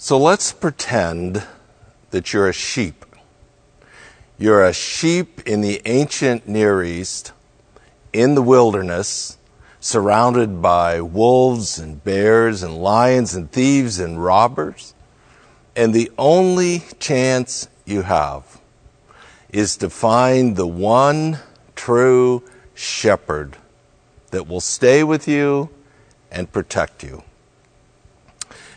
So let's pretend that you're a sheep. You're a sheep in the ancient Near East, in the wilderness, surrounded by wolves and bears and lions and thieves and robbers. And the only chance you have is to find the one true shepherd that will stay with you and protect you.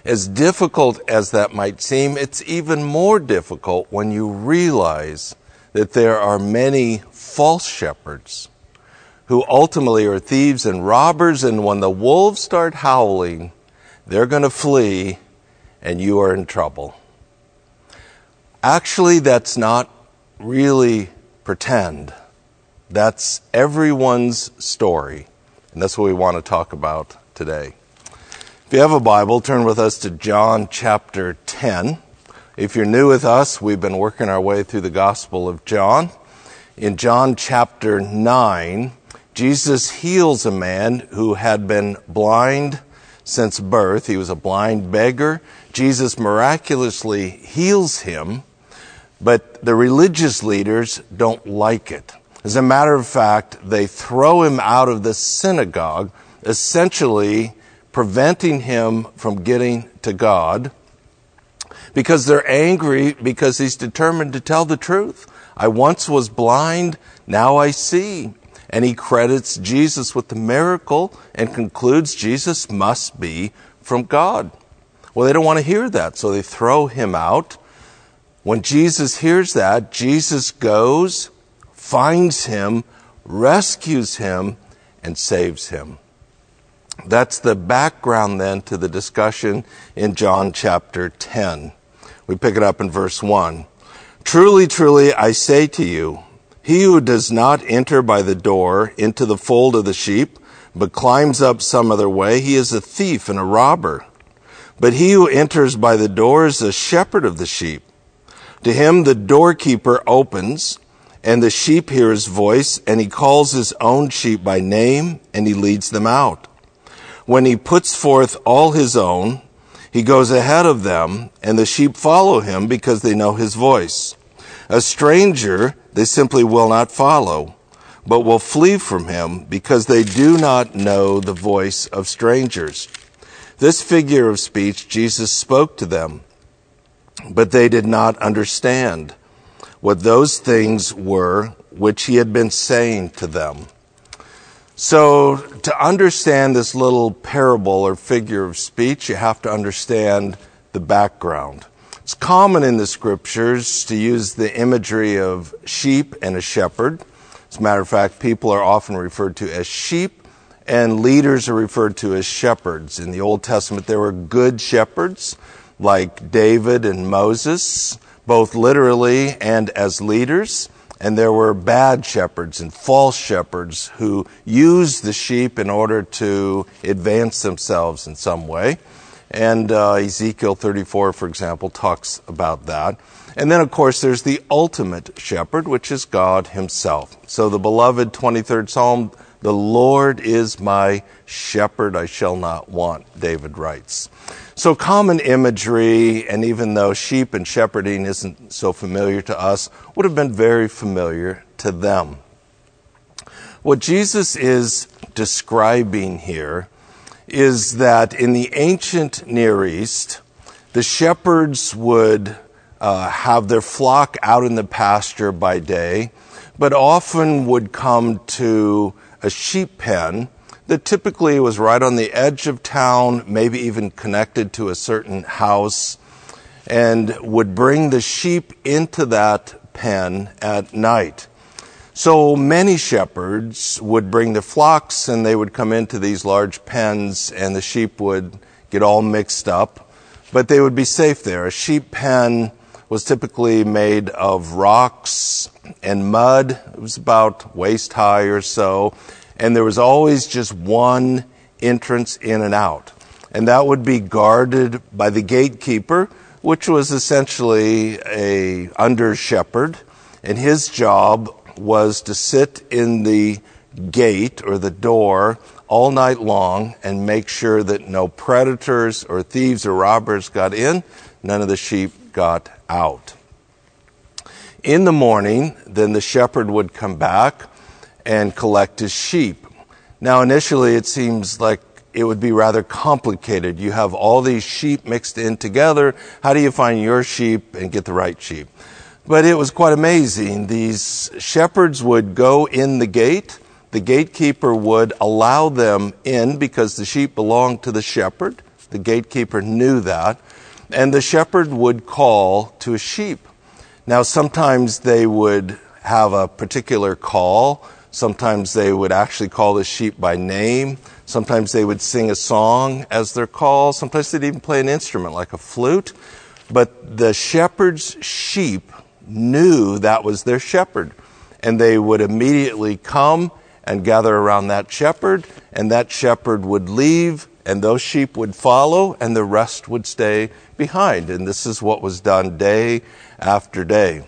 As difficult as that might seem, it's even more difficult when you realize that there are many false shepherds who ultimately are thieves and robbers, and when the wolves start howling, they're going to flee, and you are in trouble. Actually, that's not really pretend. That's everyone's story, and that's what we want to talk about today. If you have a Bible, turn with us to John chapter 10. If you're new with us, we've been working our way through the Gospel of John. In John chapter 9, Jesus heals a man who had been blind since birth. He was a blind beggar. Jesus miraculously heals him, but the religious leaders don't like it. As a matter of fact, they throw him out of the synagogue, essentially preventing him from getting to God, because they're angry because he's determined to tell the truth. I once was blind, now I see. And he credits Jesus with the miracle and concludes Jesus must be from God. Well, they don't want to hear that, so they throw him out. When Jesus hears that, Jesus goes, finds him, rescues him, and saves him. That's the background then to the discussion in John chapter 10. We pick it up in verse 1. Truly, truly, I say to you, he who does not enter by the door into the fold of the sheep, but climbs up some other way, he is a thief and a robber. But he who enters by the door is the shepherd of the sheep. To him the doorkeeper opens, and the sheep hear his voice, and he calls his own sheep by name, and he leads them out. When he puts forth all his own, he goes ahead of them, and the sheep follow him because they know his voice. A stranger they simply will not follow, but will flee from him because they do not know the voice of strangers. This figure of speech Jesus spoke to them, but they did not understand what those things were which he had been saying to them. So to understand this little parable or figure of speech, you have to understand the background. It's common in the scriptures to use the imagery of sheep and a shepherd. As a matter of fact, people are often referred to as sheep, and leaders are referred to as shepherds. In the Old Testament, there were good shepherds like David and Moses, both literally and as leaders. And there were bad shepherds and false shepherds who used the sheep in order to advance themselves in some way. And Ezekiel 34, for example, talks about that. And then, of course, there's the ultimate shepherd, which is God himself. So the beloved 23rd Psalm, the Lord is my shepherd, I shall not want, David writes. So common imagery, and even though sheep and shepherding isn't so familiar to us, would have been very familiar to them. What Jesus is describing here is that in the ancient Near East, the shepherds would have their flock out in the pasture by day, but often would come to a sheep pen that typically was right on the edge of town, maybe even connected to a certain house, and would bring the sheep into that pen at night. So many shepherds would bring their flocks, and they would come into these large pens, and the sheep would get all mixed up, but they would be safe there. A sheep pen was typically made of rocks and mud. It was about waist high or so, and there was always just one entrance in and out, and that would be guarded by the gatekeeper, which was essentially a under shepherd, and his job was to sit in the gate or the door all night long and make sure that no predators or thieves or robbers got in, none of the sheep got out. In the morning, then the shepherd would come back and collect his sheep. Now, initially, it seems like it would be rather complicated. You have all these sheep mixed in together. How do you find your sheep and get the right sheep? But it was quite amazing. These shepherds would go in the gate. The gatekeeper would allow them in because the sheep belonged to the shepherd. The gatekeeper knew that. And the shepherd would call to a sheep. Now, sometimes they would have a particular call. Sometimes they would actually call the sheep by name. Sometimes they would sing a song as their call. Sometimes they'd even play an instrument like a flute. But the shepherd's sheep knew that was their shepherd. And they would immediately come and gather around that shepherd. And that shepherd would leave. And those sheep would follow, and the rest would stay behind. And this is what was done day after day.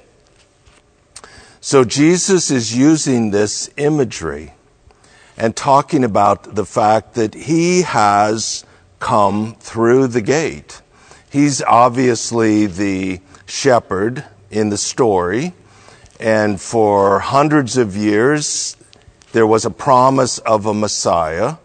So Jesus is using this imagery and talking about the fact that he has come through the gate. He's obviously the shepherd in the story. And for hundreds of years, there was a promise of a Messiah.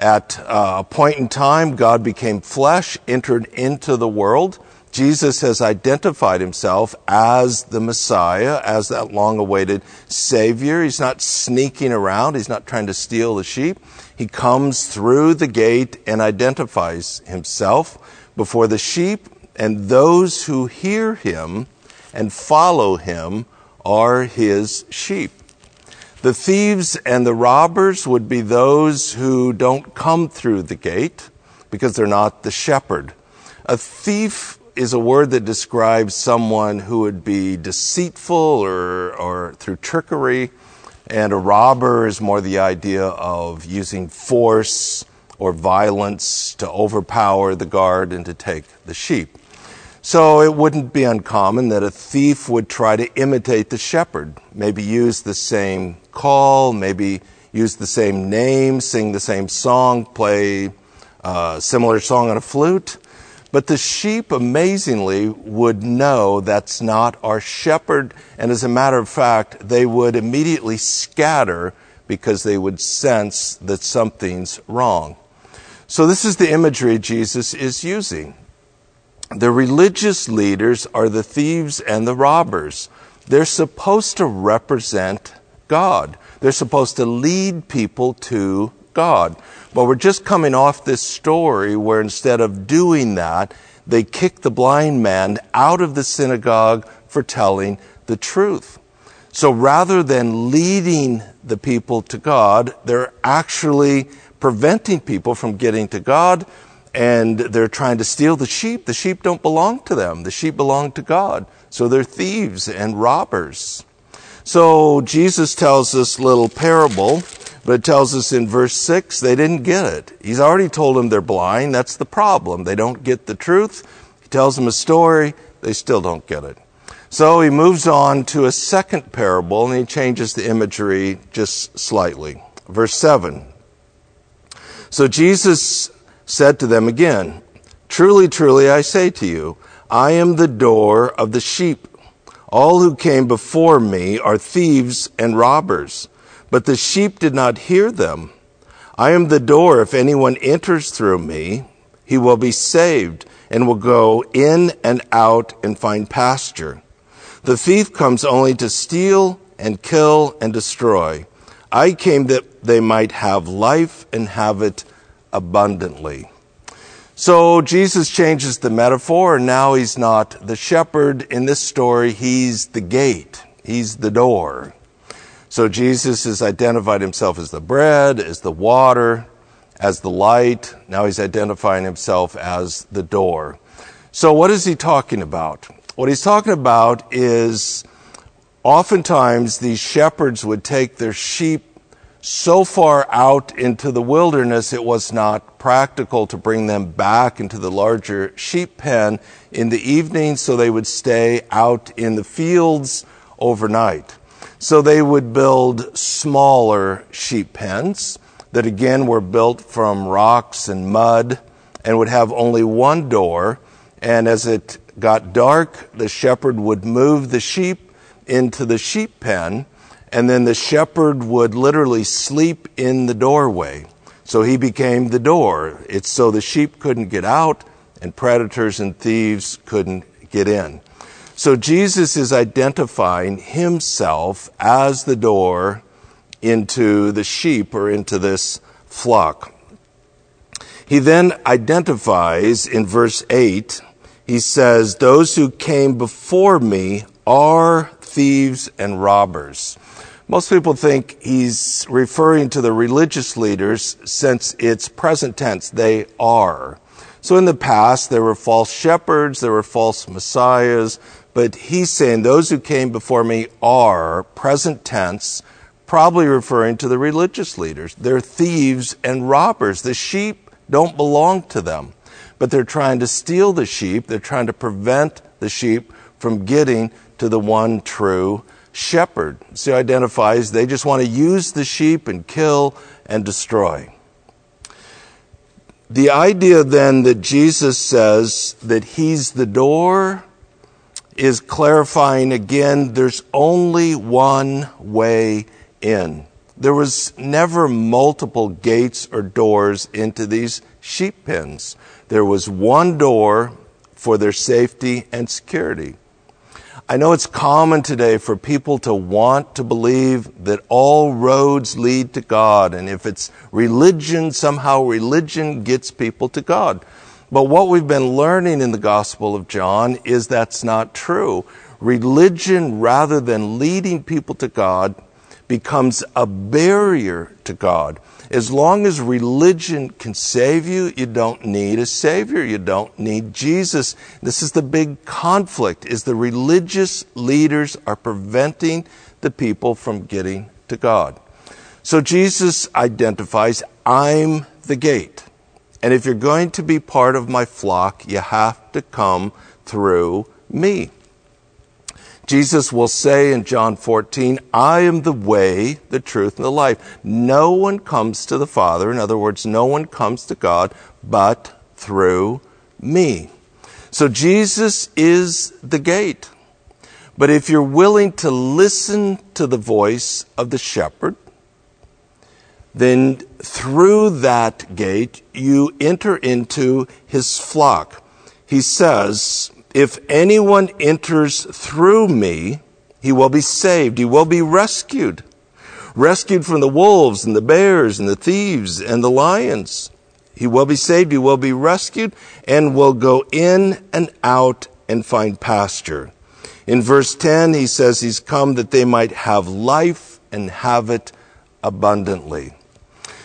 At a point in time, God became flesh, entered into the world. Jesus has identified himself as the Messiah, as that long-awaited Savior. He's not sneaking around. He's not trying to steal the sheep. He comes through the gate and identifies himself before the sheep. And those who hear him and follow him are his sheep. The thieves and the robbers would be those who don't come through the gate because they're not the shepherd. A thief is a word that describes someone who would be deceitful or through trickery. And a robber is more the idea of using force or violence to overpower the guard and to take the sheep. So it wouldn't be uncommon that a thief would try to imitate the shepherd, maybe use the same call, maybe use the same name, sing the same song, play a similar song on a flute. But the sheep, amazingly, would know that's not our shepherd. And as a matter of fact, they would immediately scatter because they would sense that something's wrong. So this is the imagery Jesus is using. The religious leaders are the thieves and the robbers. They're supposed to represent God. They're supposed to lead people to God. But we're just coming off this story where instead of doing that, they kick the blind man out of the synagogue for telling the truth. So rather than leading the people to God, they're actually preventing people from getting to God. And they're trying to steal the sheep. The sheep don't belong to them. The sheep belong to God. So they're thieves and robbers. So Jesus tells this little parable, but it tells us in verse 6, they didn't get it. He's already told them they're blind. That's the problem. They don't get the truth. He tells them a story. They still don't get it. So he moves on to a second parable, and he changes the imagery just slightly. Verse 7. So Jesus said to them again, "Truly, truly, I say to you, I am the door of the sheep. All who came before me are thieves and robbers, but the sheep did not hear them. I am the door. If anyone enters through me, he will be saved and will go in and out and find pasture. The thief comes only to steal and kill and destroy. I came that they might have life and have it abundantly." So Jesus changes the metaphor, and now he's not the shepherd. In this story, he's the gate. He's the door. So Jesus has identified himself as the bread, as the water, as the light. Now he's identifying himself as the door. So what is he talking about? What he's talking about is oftentimes these shepherds would take their sheep so far out into the wilderness, it was not practical to bring them back into the larger sheep pen in the evening, so they would stay out in the fields overnight. So they would build smaller sheep pens that again were built from rocks and mud and would have only one door, And as it got dark, the shepherd would move the sheep into the sheep pen, and then the shepherd would literally sleep in the doorway. So he became the door. It's so the sheep couldn't get out, and predators and thieves couldn't get in. So Jesus is identifying himself as the door into the sheep or into this flock. He then identifies in verse 8, he says, "Those who came before me are thieves and robbers." Most people think he's referring to the religious leaders since it's present tense, they are. So in the past, there were false shepherds, there were false messiahs, but he's saying those who came before me are present tense, probably referring to the religious leaders. They're thieves and robbers. The sheep don't belong to them, but they're trying to steal the sheep. They're trying to prevent the sheep from getting to the one true shepherd. So he identifies they just want to use the sheep and kill and destroy. The idea then that Jesus says that he's the door is clarifying again, there's only one way in. There was never multiple gates or doors into these sheep pens. There was one door for their safety and security. I know it's common today for people to want to believe that all roads lead to God, and if it's religion, somehow religion gets people to God. But what we've been learning in the Gospel of John is that's not true. Religion, rather than leading people to God, becomes a barrier to God. As long as religion can save you, you don't need a savior. You don't need Jesus. This is the big conflict, is the religious leaders are preventing the people from getting to God. So Jesus identifies, I'm the gate. And if you're going to be part of my flock, you have to come through me. Jesus will say in John 14, I am the way, the truth, and the life. No one comes to the Father, in other words, no one comes to God, but through me. So Jesus is the gate. But if you're willing to listen to the voice of the shepherd, then through that gate, you enter into his flock. He says, if anyone enters through me, he will be saved. He will be rescued. Rescued from the wolves and the bears and the thieves and the lions. He will be saved. He will be rescued and will go in and out and find pasture. In verse 10, he says he's come that they might have life and have it abundantly.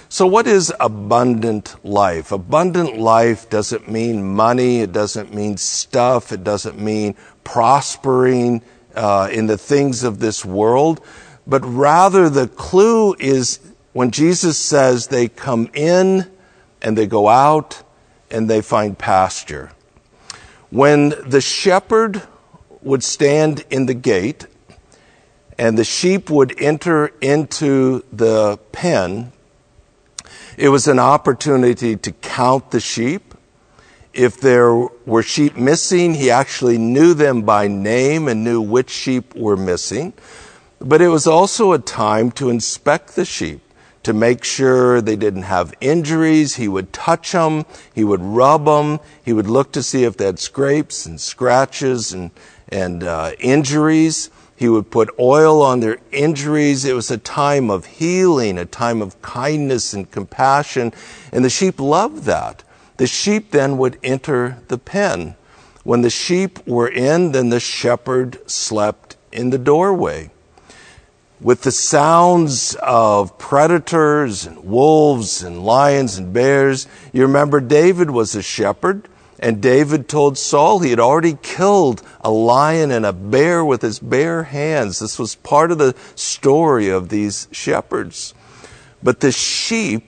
So what is abundant life? Abundant life doesn't mean money. It doesn't mean stuff. It doesn't mean prospering in the things of this world. But rather the clue is when Jesus says they come in and they go out and they find pasture. When the shepherd would stand in the gate and the sheep would enter into the pen, it was an opportunity to count the sheep. If there were sheep missing, he actually knew them by name and knew which sheep were missing. But it was also a time to inspect the sheep, to make sure they didn't have injuries. He would touch them. He would rub them. He would look to see if they had scrapes and scratches and injuries. He would put oil on their injuries. It was a time of healing, a time of kindness and compassion. And the sheep loved that. The sheep then would enter the pen. When the sheep were in, then the shepherd slept in the doorway. With the sounds of predators and wolves and lions and bears, you remember David was a shepherd. And David told Saul he had already killed a lion and a bear with his bare hands. This was part of the story of these shepherds. But the sheep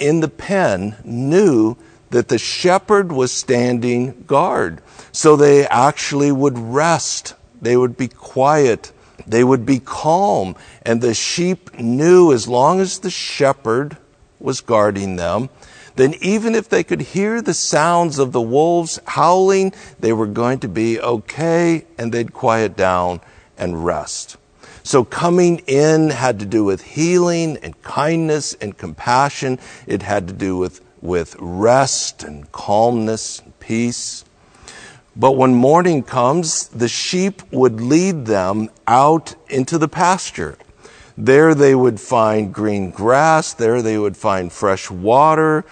in the pen knew that the shepherd was standing guard. So they actually would rest. They would be quiet. They would be calm. And the sheep knew as long as the shepherd was guarding them, then even if they could hear the sounds of the wolves howling, they were going to be okay, and they'd quiet down and rest. So coming in had to do with healing and kindness and compassion. It had to do with rest and calmness and peace. But when morning comes, the sheep would lead them out into the pasture. There they would find green grass, there they would find fresh water,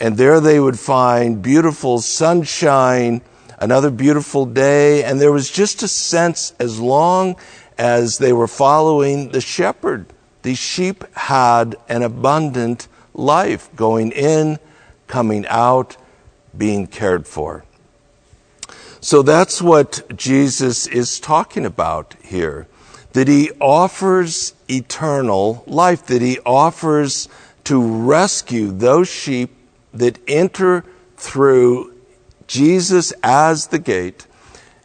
and there they would find beautiful sunshine, another beautiful day, and there was just a sense, as long as they were following the shepherd, these sheep had an abundant life, going in, coming out, being cared for. So that's what Jesus is talking about here, that he offers eternal life, that he offers to rescue those sheep that enter through Jesus as the gate.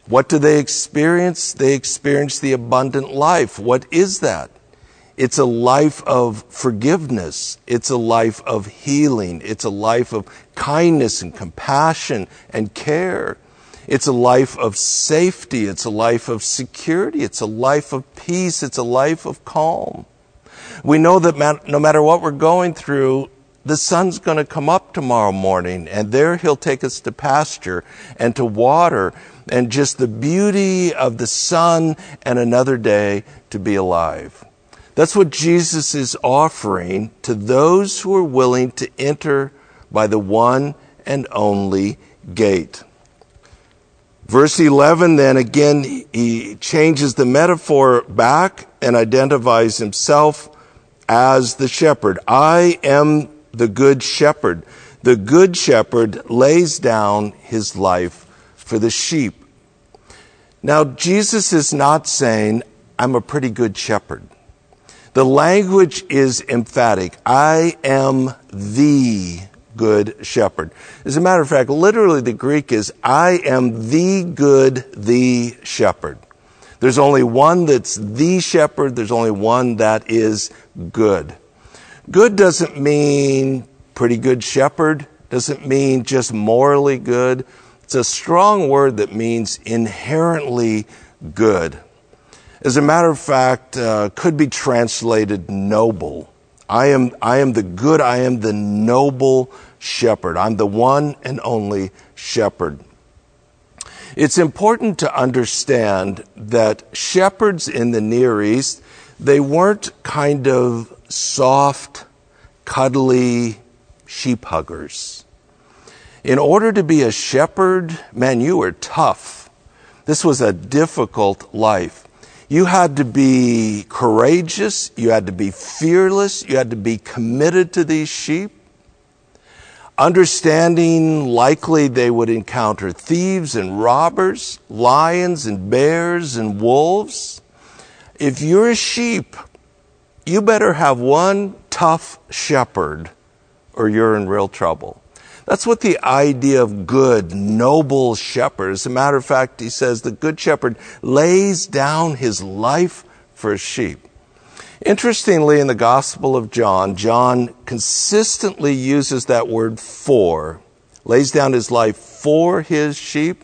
What do they experience? They experience the abundant life. What is that? It's a life of forgiveness. It's a life of healing. It's a life of kindness and compassion and care. It's a life of safety. It's a life of security. It's a life of peace. It's a life of calm. We know that no matter what we're going through, the sun's going to come up tomorrow morning, and there he'll take us to pasture and to water, and just the beauty of the sun and another day to be alive. That's what Jesus is offering to those who are willing to enter by the one and only gate. Verse 11, then again, he changes the metaphor back and identifies himself as the shepherd. I am the good shepherd. The good shepherd lays down his life for the sheep. Now, Jesus is not saying, I'm a pretty good shepherd. The language is emphatic. I am the good shepherd. As a matter of fact, literally the Greek is, I am the good, the shepherd. There's only one that's the shepherd. There's only one that is good. Good doesn't mean pretty good shepherd. Doesn't mean just morally good. It's a strong word that means inherently good. As a matter of fact, could be translated noble. I am the good, I am the noble shepherd. I'm the one and only shepherd. It's important to understand that shepherds in the Near East, they weren't kind of soft, cuddly sheep huggers. In order to be a shepherd, man, you were tough. This was a difficult life. You had to be courageous, you had to be fearless, you had to be committed to these sheep. Understanding likely they would encounter thieves and robbers, lions and bears and wolves. If you're a sheep, you better have one tough shepherd or you're in real trouble. That's what the idea of good, noble shepherd. As a matter of fact, he says the good shepherd lays down his life for his sheep. Interestingly, in the Gospel of John, John consistently uses that word for, lays down his life for his sheep,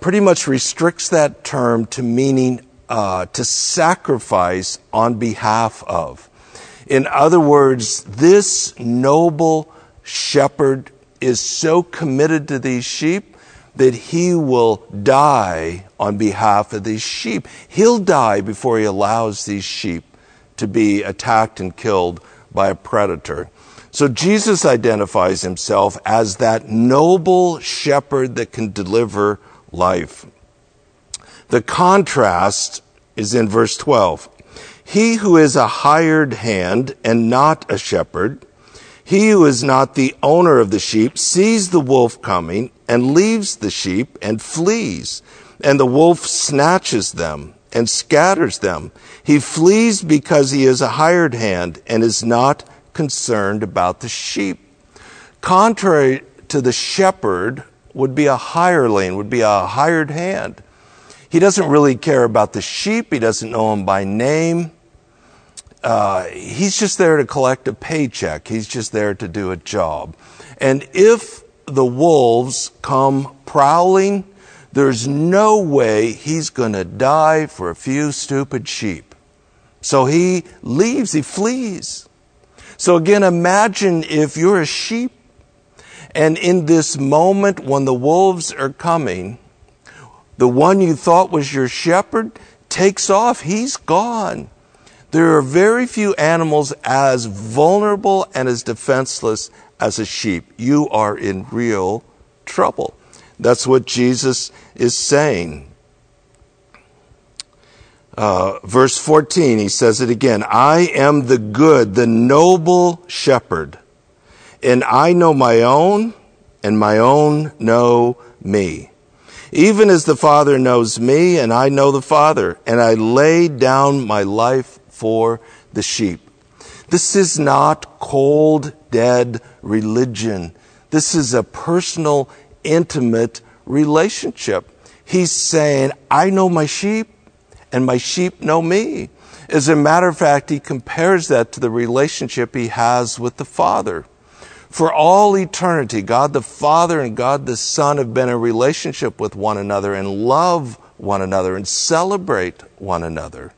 pretty much restricts that term to meaning to sacrifice on behalf of. In other words, this noble shepherd is so committed to these sheep that he will die on behalf of these sheep. He'll die before he allows these sheep to be attacked and killed by a predator. So Jesus identifies himself as that noble shepherd that can deliver life. The contrast is in verse 12. He who is a hired hand and not a shepherd, he who is not the owner of the sheep sees the wolf coming and leaves the sheep and flees. And the wolf snatches them and scatters them. He flees because he is a hired hand and is not concerned about the sheep. Contrary to the shepherd would be a hireling, would be a hired hand. He doesn't really care about the sheep. He doesn't know them by name. he's just there to collect a paycheck. He's just there to do a job. And if the wolves come prowling, there's no way he's going to die for a few stupid sheep. So he leaves, he flees. So again, imagine if you're a sheep, and in this moment when the wolves are coming, the one you thought was your shepherd takes off. He's gone. There are very few animals as vulnerable and as defenseless as a sheep. You are in real trouble. That's what Jesus is saying. Verse 14, he says it again. I am the good, the noble shepherd, and I know my own, and my own know me. Even as the Father knows me, and I know the Father, and I lay down my life for the sheep. This is not cold, dead religion. This is a personal, intimate relationship. He's saying, I know my sheep, and my sheep know me. As a matter of fact, he compares that to the relationship he has with the Father. For all eternity, God the Father and God the Son have been in relationship with one another and love one another and celebrate one another.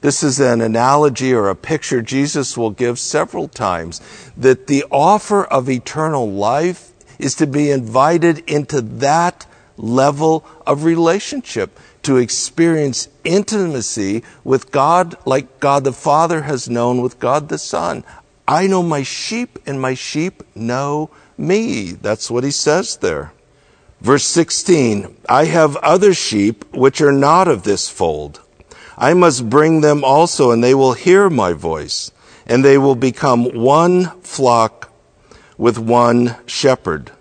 This is an analogy or a picture Jesus will give several times, that the offer of eternal life is to be invited into that level of relationship, to experience intimacy with God like God the Father has known with God the Son. I know my sheep, and my sheep know me. That's what he says there. Verse 16, I have other sheep which are not of this fold. I must bring them also, and they will hear my voice, and they will become one flock with one shepherd.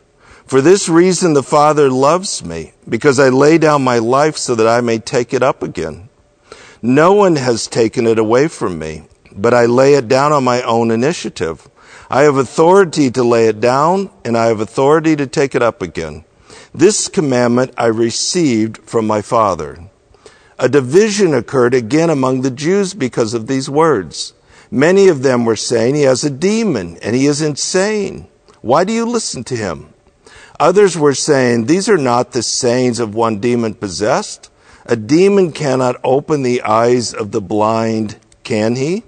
For this reason the Father loves me, because I lay down my life so that I may take it up again. No one has taken it away from me, but I lay it down on my own initiative. I have authority to lay it down, and I have authority to take it up again. This commandment I received from my Father. A division occurred again among the Jews because of these words. Many of them were saying, he has a demon, and he is insane. Why do you listen to him? Others were saying, these are not the sayings of one demon-possessed. A demon cannot open the eyes of the blind, can he?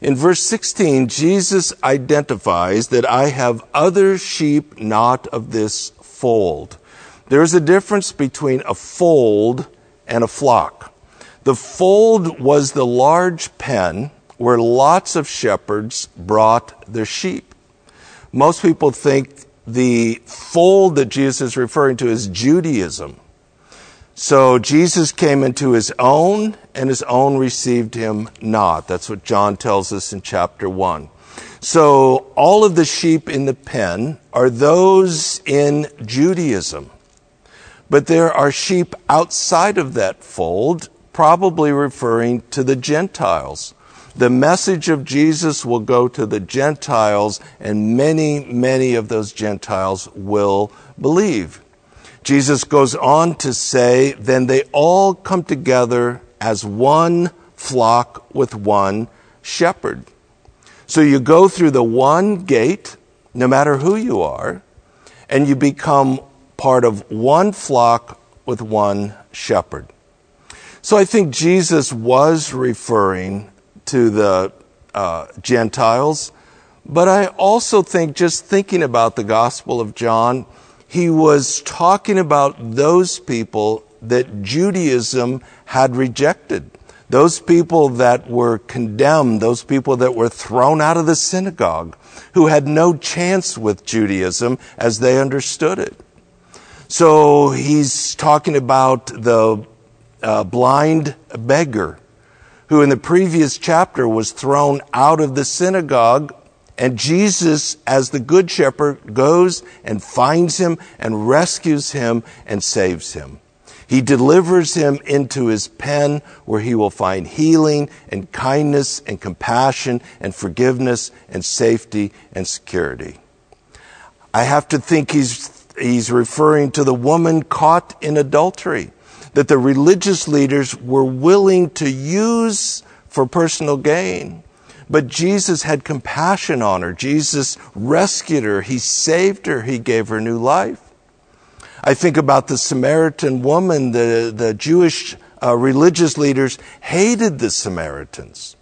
In verse 16, Jesus identifies that I have other sheep not of this fold. There is a difference between a fold and a flock. The fold was the large pen where lots of shepherds brought their sheep. Most people think the fold that Jesus is referring to is Judaism. So Jesus came into his own, and his own received him not. That's what John tells us in chapter 1. So all of the sheep in the pen are those in Judaism. But there are sheep outside of that fold, probably referring to the Gentiles. The message of Jesus will go to the Gentiles, and many, many of those Gentiles will believe. Jesus goes on to say, then they all come together as one flock with one shepherd. So you go through the one gate, no matter who you are, and you become part of one flock with one shepherd. So I think Jesus was referring to the Gentiles, but I also think, just thinking about the Gospel of John, he was talking about those people that Judaism had rejected, those people that were condemned, those people that were thrown out of the synagogue, who had no chance with Judaism as they understood it. So he's talking about the blind beggar, who in the previous chapter was thrown out of the synagogue, and Jesus, as the good shepherd, goes and finds him and rescues him and saves him. He delivers him into his pen, where he will find healing and kindness and compassion and forgiveness and safety and security. I have to think he's referring to the woman caught in adultery, that the religious leaders were willing to use for personal gain. But Jesus had compassion on her. Jesus rescued her. He saved her. He gave her new life. I think about the Samaritan woman. The Jewish religious leaders hated the Samaritans.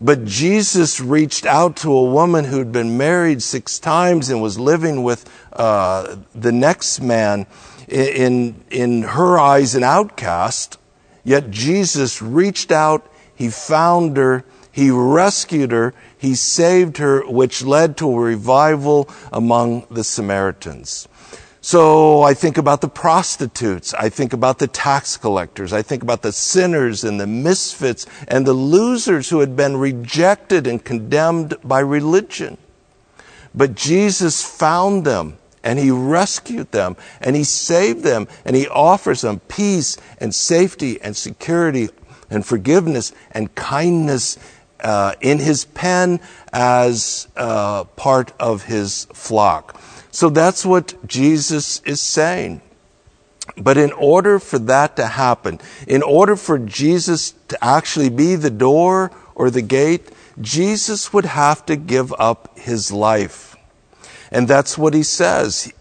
But Jesus reached out to a woman who had been married 6 times and was living with the next man, in her eyes an outcast. Yet Jesus reached out. He found her. He rescued her, he saved her, which led to a revival among the Samaritans. So I think about the prostitutes, I think about the tax collectors, I think about the sinners and the misfits and the losers who had been rejected and condemned by religion. But Jesus found them, and he rescued them, and he saved them, and he offers them peace and safety and security and forgiveness and kindness in his pen as part of his flock. So that's what Jesus is saying. But in order for that to happen, in order for Jesus to actually be the door or the gate, Jesus would have to give up his life. And that's what he says,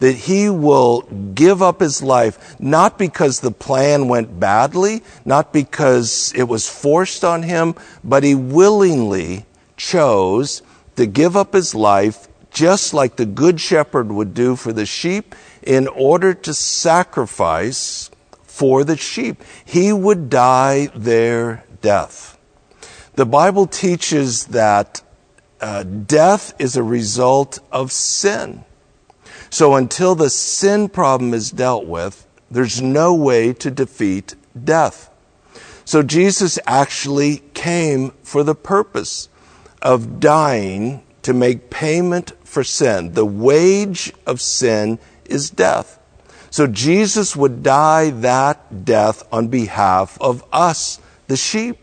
that he will give up his life, not because the plan went badly, not because it was forced on him, but he willingly chose to give up his life, just like the good shepherd would do for the sheep, in order to sacrifice for the sheep. He would die their death. The Bible teaches that death is a result of sin. So until the sin problem is dealt with, there's no way to defeat death. So Jesus actually came for the purpose of dying to make payment for sin. The wage of sin is death. So Jesus would die that death on behalf of us, the sheep.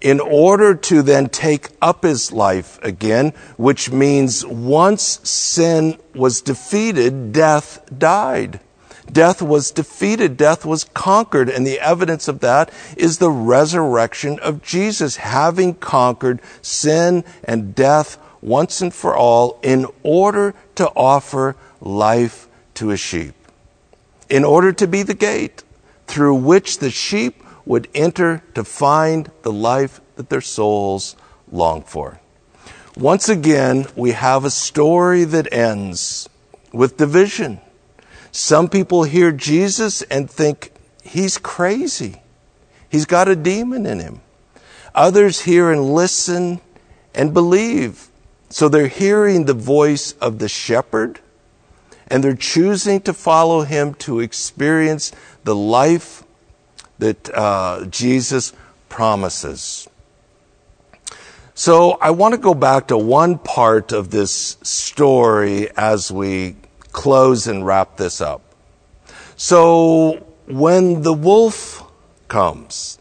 In order to then take up his life again, which means once sin was defeated, death died. Death was defeated, death was conquered, and the evidence of that is the resurrection of Jesus, having conquered sin and death once and for all in order to offer life to his sheep, in order to be the gate through which the sheep would enter to find the life that their souls long for. Once again, we have a story that ends with division. Some people hear Jesus and think he's crazy. He's got a demon in him. Others hear and listen and believe. So they're hearing the voice of the shepherd, and they're choosing to follow him to experience the life that Jesus promises. So I want to go back to one part of this story as we close and wrap this up. So when the wolf comes,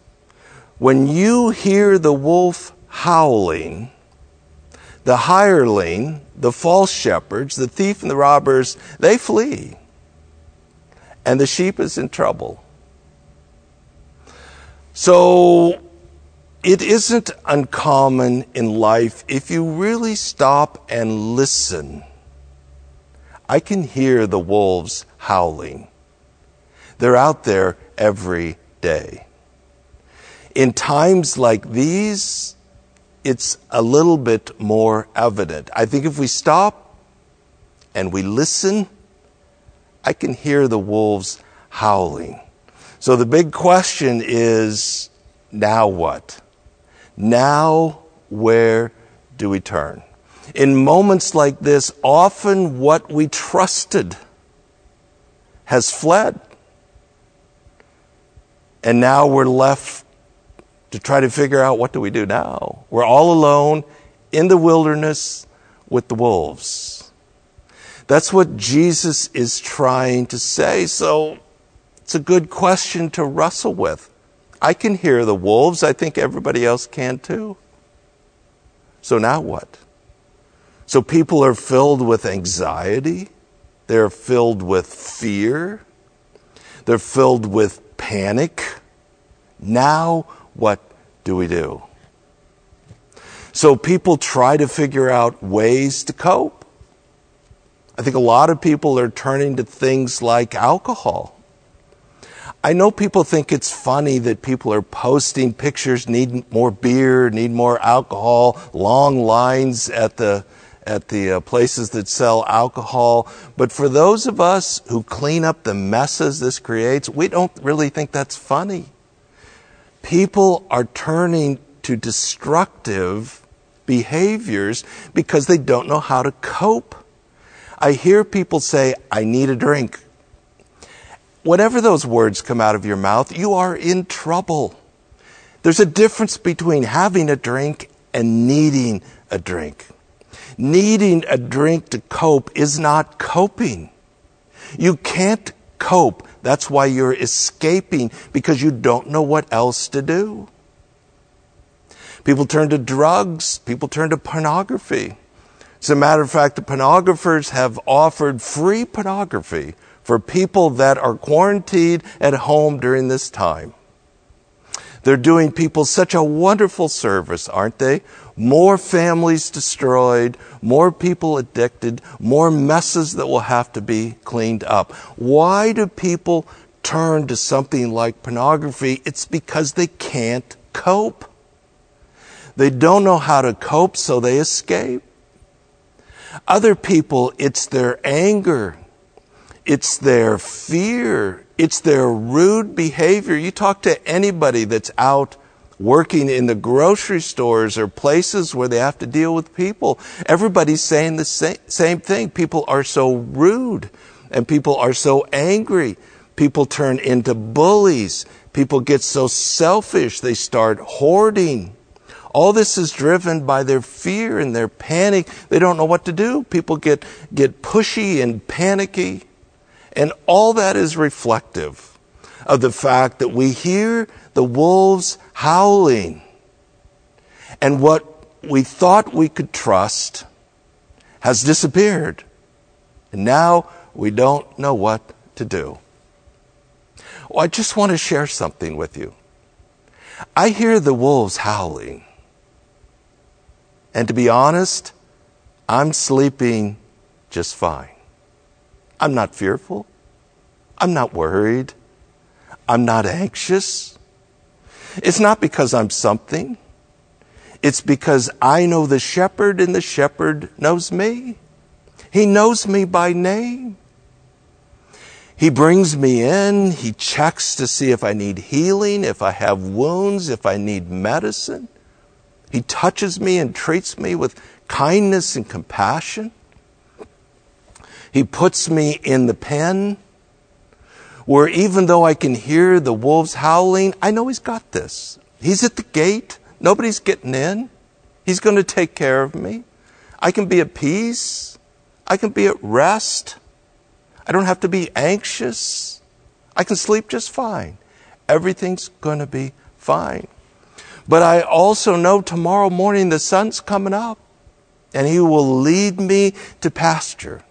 when you hear the wolf howling, the hireling, the false shepherds, the thief and the robbers, they flee. And the sheep is in trouble. So it isn't uncommon in life, if you really stop and listen. I can hear the wolves howling. They're out there every day. In times like these, it's a little bit more evident. I think if we stop and we listen, I can hear the wolves howling. So the big question is, now what? Now where do we turn? In moments like this, often what we trusted has fled. And now we're left to try to figure out, what do we do now? We're all alone in the wilderness with the wolves. That's what Jesus is trying to say. So it's a good question to wrestle with. I can hear the wolves. I think everybody else can too. So now what? So people are filled with anxiety. They're filled with fear. They're filled with panic. Now what do we do? So people try to figure out ways to cope. I think a lot of people are turning to things like alcohol. I know people think it's funny that people are posting pictures, need more beer, need more alcohol, long lines at the places that sell alcohol. But for those of us who clean up the messes this creates, we don't really think that's funny. People are turning to destructive behaviors because they don't know how to cope. I hear people say, I need a drink. Whenever those words come out of your mouth, you are in trouble. There's a difference between having a drink and needing a drink. Needing a drink to cope is not coping. You can't cope. That's why you're escaping, because you don't know what else to do. People turn to drugs. People turn to pornography. As a matter of fact, the pornographers have offered free pornography for people that are quarantined at home during this time. They're doing people such a wonderful service, aren't they? More families destroyed, more people addicted, more messes that will have to be cleaned up. Why do people turn to something like pornography? It's because they can't cope. They don't know how to cope, so they escape. Other people, it's their anger. It's their fear. It's their rude behavior. You talk to anybody that's out working in the grocery stores or places where they have to deal with people. Everybody's saying the same thing. People are so rude and people are so angry. People turn into bullies. People get so selfish. They start hoarding. All this is driven by their fear and their panic. They don't know what to do. People get pushy and panicky. And all that is reflective of the fact that we hear the wolves howling. And what we thought we could trust has disappeared. And now we don't know what to do. Well, I just want to share something with you. I hear the wolves howling. And to be honest, I'm sleeping just fine. I'm not fearful. I'm not worried. I'm not anxious. It's not because I'm something. It's because I know the shepherd and the shepherd knows me. He knows me by name. He brings me in. He checks to see if I need healing, if I have wounds, if I need medicine. He touches me and treats me with kindness and compassion. He puts me in the pen where even though I can hear the wolves howling, I know he's got this. He's at the gate. Nobody's getting in. He's going to take care of me. I can be at peace. I can be at rest. I don't have to be anxious. I can sleep just fine. Everything's going to be fine. But I also know tomorrow morning the sun's coming up and he will lead me to pasture.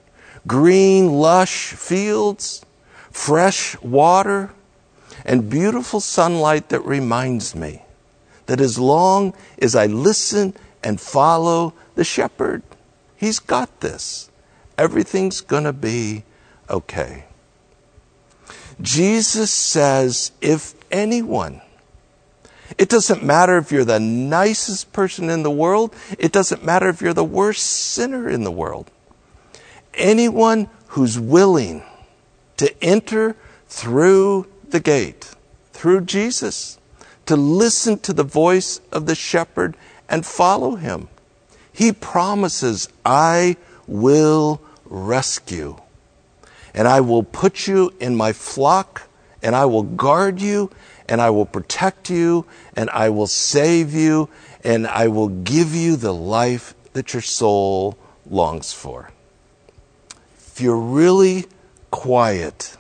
Green, lush fields, fresh water, and beautiful sunlight that reminds me that as long as I listen and follow the shepherd, he's got this. Everything's going to be okay. Jesus says, if anyone, it doesn't matter if you're the nicest person in the world, it doesn't matter if you're the worst sinner in the world, anyone who's willing to enter through the gate, through Jesus, to listen to the voice of the shepherd and follow him, he promises, I will rescue, and I will put you in my flock, and I will guard you, and I will protect you, and I will save you, and I will give you the life that your soul longs for. If you're really quiet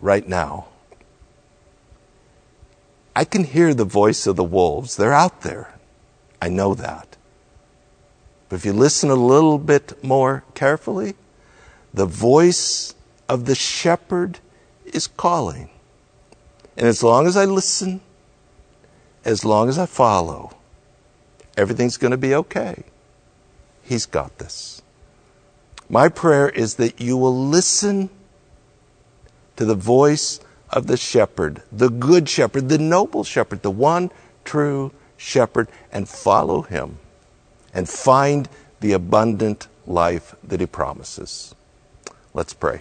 right now, I can hear the voice of the wolves. They're out there. I know that. But if you listen a little bit more carefully, the voice of the shepherd is calling. And as long as I listen as long as I follow, everything's going to be okay. He's got this. My prayer is that you will listen to the voice of the shepherd, the good shepherd, the noble shepherd, the one true shepherd, and follow him and find the abundant life that he promises. Let's pray.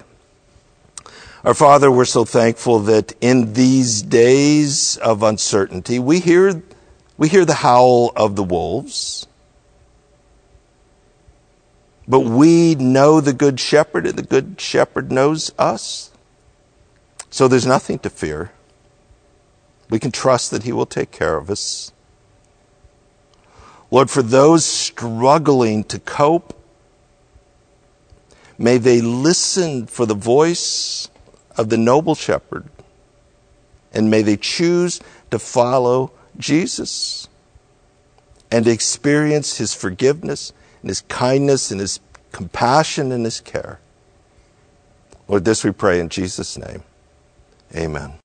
Our Father, we're so thankful that in these days of uncertainty, we hear the howl of the wolves. But we know the Good Shepherd, and the Good Shepherd knows us. So there's nothing to fear. We can trust that he will take care of us. Lord, for those struggling to cope, may they listen for the voice of the noble shepherd, and may they choose to follow Jesus and experience his forgiveness and his kindness and his compassion and his care. Lord, this we pray in Jesus' name. Amen.